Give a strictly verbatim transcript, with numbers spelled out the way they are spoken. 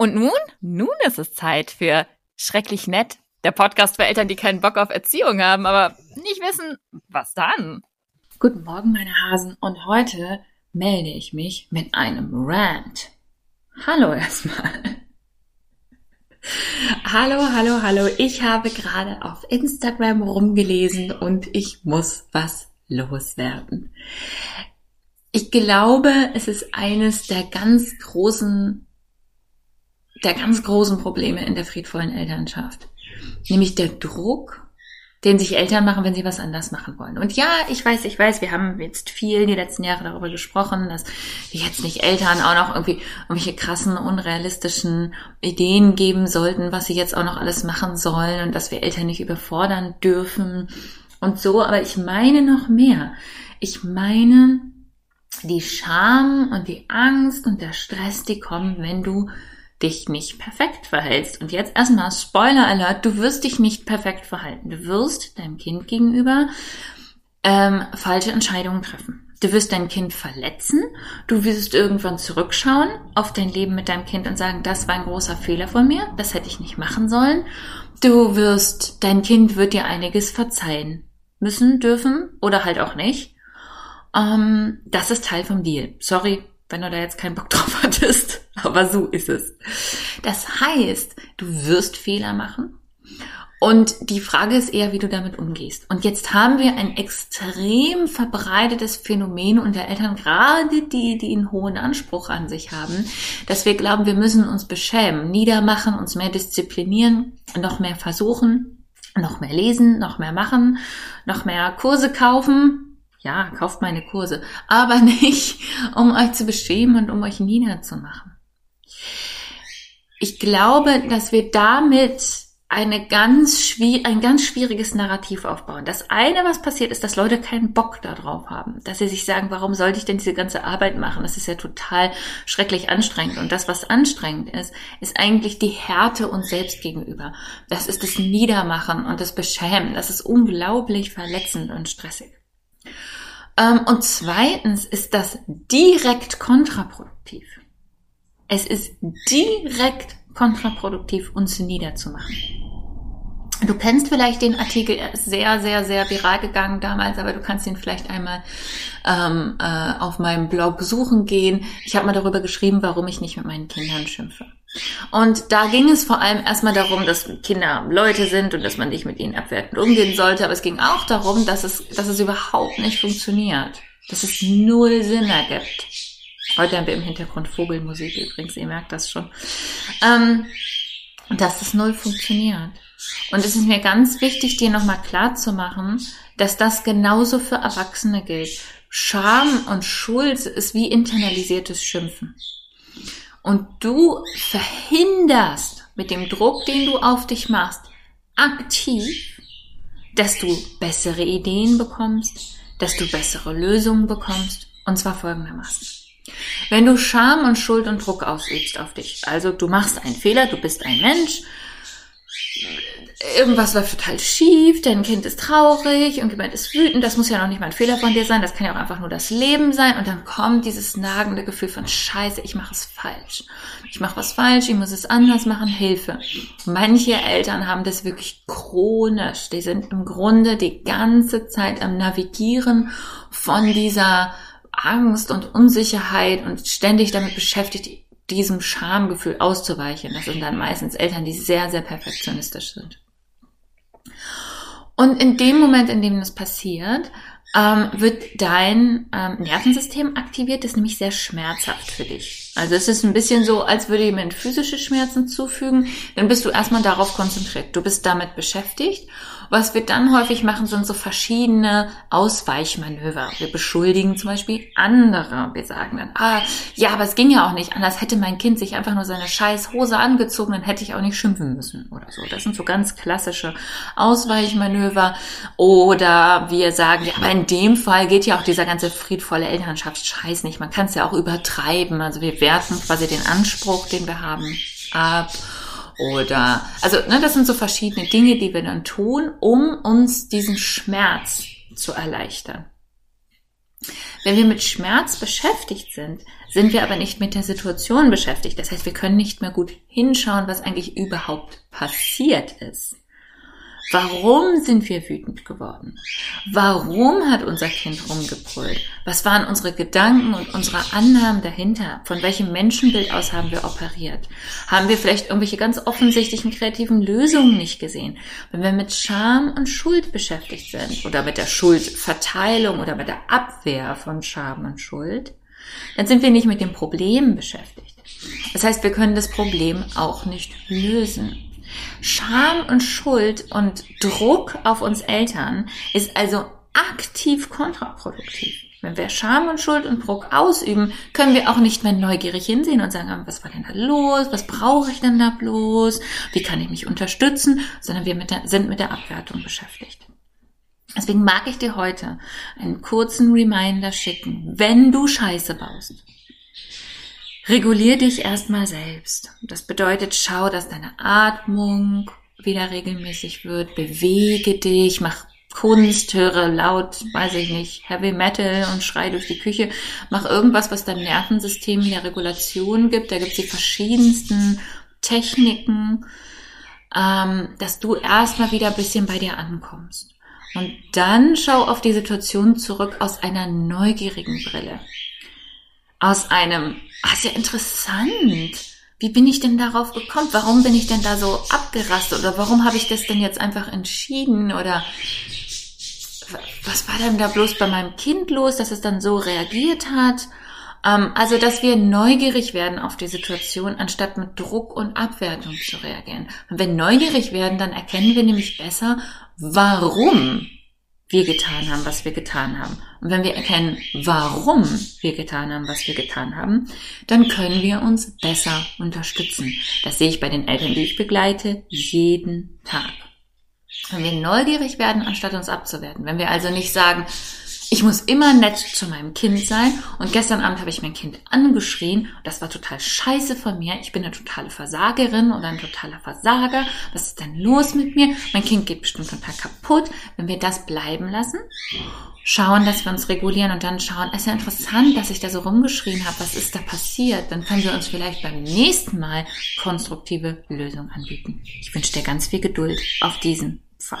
Und nun? Nun ist es Zeit für Schrecklich Nett, der Podcast für Eltern, die keinen Bock auf Erziehung haben, aber nicht wissen, was dann? Guten Morgen, meine Hasen, und heute melde ich mich mit einem Rant. Hallo erstmal. Hallo, hallo, hallo. Ich habe gerade auf Instagram rumgelesen und ich muss was loswerden. Ich glaube, es ist eines der ganz großen der ganz großen Probleme in der friedvollen Elternschaft. Nämlich der Druck, den sich Eltern machen, wenn sie was anders machen wollen. Und ja, ich weiß, ich weiß, wir haben jetzt viel die letzten Jahre darüber gesprochen, dass wir jetzt nicht Eltern auch noch irgendwie irgendwelche krassen, unrealistischen Ideen geben sollten, was sie jetzt auch noch alles machen sollen und dass wir Eltern nicht überfordern dürfen und so. Aber ich meine noch mehr. Ich meine die Scham und die Angst und der Stress, die kommen, wenn du dich nicht perfekt verhältst. Und jetzt erstmal Spoiler Alert, du wirst dich nicht perfekt verhalten. Du wirst deinem Kind gegenüber ähm, falsche Entscheidungen treffen. Du wirst dein Kind verletzen. Du wirst irgendwann zurückschauen auf dein Leben mit deinem Kind und sagen, das war ein großer Fehler von mir, das hätte ich nicht machen sollen. Du wirst, dein Kind wird dir einiges verzeihen müssen, dürfen oder halt auch nicht. Ähm, das ist Teil vom Deal. Sorry, wenn du da jetzt keinen Bock drauf hattest. Aber so ist es. Das heißt, du wirst Fehler machen und die Frage ist eher, wie du damit umgehst. Und jetzt haben wir ein extrem verbreitetes Phänomen unter Eltern, gerade die, die einen hohen Anspruch an sich haben, dass wir glauben, wir müssen uns beschämen, niedermachen, uns mehr disziplinieren, noch mehr versuchen, noch mehr lesen, noch mehr machen, noch mehr Kurse kaufen. Ja, kauft meine Kurse, aber nicht, um euch zu beschämen und um euch niederzumachen. Ich glaube, dass wir damit eine ganz schwier- ein ganz schwieriges Narrativ aufbauen. Das eine, was passiert, ist, dass Leute keinen Bock darauf haben. Dass sie sich sagen, warum sollte ich denn diese ganze Arbeit machen? Das ist ja total schrecklich anstrengend. Und das, was anstrengend ist, ist eigentlich die Härte uns selbst gegenüber. Das ist das Niedermachen und das Beschämen. Das ist unglaublich verletzend und stressig. Und zweitens ist das direkt kontraproduktiv. Es ist direkt kontraproduktiv, uns niederzumachen. Du kennst vielleicht den Artikel, er ist sehr, sehr, sehr viral gegangen damals, aber du kannst ihn vielleicht einmal ähm, äh, auf meinem Blog suchen gehen. Ich habe mal darüber geschrieben, warum ich nicht mit meinen Kindern schimpfe. Und da ging es vor allem erstmal darum, dass Kinder Leute sind und dass man nicht mit ihnen abwertend umgehen sollte. Aber es ging auch darum, dass es, dass es überhaupt nicht funktioniert. Dass es null Sinn ergibt. Heute haben wir im Hintergrund Vogelmusik übrigens, ihr merkt das schon. Ähm, dass es null funktioniert. Und es ist mir ganz wichtig, dir nochmal klar zu machen, dass das genauso für Erwachsene gilt. Scham und Schuld ist wie internalisiertes Schimpfen. Und du verhinderst mit dem Druck, den du auf dich machst, aktiv, dass du bessere Ideen bekommst, dass du bessere Lösungen bekommst, und zwar folgendermaßen. Wenn du Scham und Schuld und Druck ausübst auf dich, also du machst einen Fehler, du bist ein Mensch, irgendwas läuft total schief, dein Kind ist traurig, irgendjemand ist wütend, das muss ja noch nicht mal ein Fehler von dir sein, das kann ja auch einfach nur das Leben sein, und dann kommt dieses nagende Gefühl von Scheiße, ich mache es falsch. Ich mache was falsch, ich muss es anders machen, Hilfe. Manche Eltern haben das wirklich chronisch, die sind im Grunde die ganze Zeit am Navigieren von dieser Angst und Unsicherheit und ständig damit beschäftigt, diesem Schamgefühl auszuweichen. Das sind dann meistens Eltern, die sehr, sehr perfektionistisch sind. Und in dem Moment, in dem das passiert, ähm, wird dein ähm, Nervensystem aktiviert, das ist nämlich sehr schmerzhaft für dich. Also es ist ein bisschen so, als würde jemand physische Schmerzen zufügen, dann bist du erstmal darauf konzentriert. Du bist damit beschäftigt. Was wir dann häufig machen, sind so verschiedene Ausweichmanöver. Wir beschuldigen zum Beispiel andere. Wir sagen dann, ah, ja, aber es ging ja auch nicht anders. Hätte mein Kind sich einfach nur seine scheiß Hose angezogen, dann hätte ich auch nicht schimpfen müssen oder so. Das sind so ganz klassische Ausweichmanöver. Oder wir sagen, ja, aber in dem Fall geht ja auch dieser ganze friedvolle Elternschaftsscheiß nicht. Man kann es ja auch übertreiben. Also wir werfen quasi den Anspruch, den wir haben, ab. Oder, also ne, das sind so verschiedene Dinge, die wir dann tun, um uns diesen Schmerz zu erleichtern. Wenn wir mit Schmerz beschäftigt sind, sind wir aber nicht mit der Situation beschäftigt. Das heißt, wir können nicht mehr gut hinschauen, was eigentlich überhaupt passiert ist. Warum sind wir wütend geworden? Warum hat unser Kind rumgebrüllt? Was waren unsere Gedanken und unsere Annahmen dahinter? Von welchem Menschenbild aus haben wir operiert? Haben wir vielleicht irgendwelche ganz offensichtlichen kreativen Lösungen nicht gesehen? Wenn wir mit Scham und Schuld beschäftigt sind oder mit der Schuldverteilung oder mit der Abwehr von Scham und Schuld, dann sind wir nicht mit dem Problem beschäftigt. Das heißt, wir können das Problem auch nicht lösen. Scham und Schuld und Druck auf uns Eltern ist also aktiv kontraproduktiv. Wenn wir Scham und Schuld und Druck ausüben, können wir auch nicht mehr neugierig hinsehen und sagen, was war denn da los, was brauche ich denn da bloß, wie kann ich mich unterstützen, sondern wir mit der, sind mit der Abwertung beschäftigt. Deswegen mag ich dir heute einen kurzen Reminder schicken, wenn du Scheiße baust. Regulier dich erstmal selbst. Das bedeutet, schau, dass deine Atmung wieder regelmäßig wird, bewege dich, mach Kunst, höre laut, weiß ich nicht, Heavy Metal und schrei durch die Küche, mach irgendwas, was deinem Nervensystem wieder Regulation gibt. Da gibt es die verschiedensten Techniken, ähm, dass du erstmal wieder ein bisschen bei dir ankommst. Und dann schau auf die Situation zurück aus einer neugierigen Brille. Aus einem, ah, ist ja interessant, wie bin ich denn darauf gekommen? Warum bin ich denn da so abgerastet? Oder warum habe ich das denn jetzt einfach entschieden? Oder was war denn da bloß bei meinem Kind los, dass es dann so reagiert hat? Ähm, also, dass wir neugierig werden auf die Situation, anstatt mit Druck und Abwertung zu reagieren. Und wenn neugierig werden, dann erkennen wir nämlich besser, warum wir getan haben, was wir getan haben. Und wenn wir erkennen, warum wir getan haben, was wir getan haben, dann können wir uns besser unterstützen. Das sehe ich bei den Eltern, die ich begleite, jeden Tag. Wenn wir neugierig werden, anstatt uns abzuwerten, wenn wir also nicht sagen, ich muss immer nett zu meinem Kind sein und gestern Abend habe ich mein Kind angeschrien, das war total scheiße von mir, ich bin eine totale Versagerin oder ein totaler Versager, was ist denn los mit mir, mein Kind geht bestimmt total kaputt. Wenn wir das bleiben lassen, schauen, dass wir uns regulieren und dann schauen, es ist ja interessant, dass ich da so rumgeschrien habe, was ist da passiert, dann können wir uns vielleicht beim nächsten Mal konstruktive Lösungen anbieten. Ich wünsche dir ganz viel Geduld auf diesem Pfad.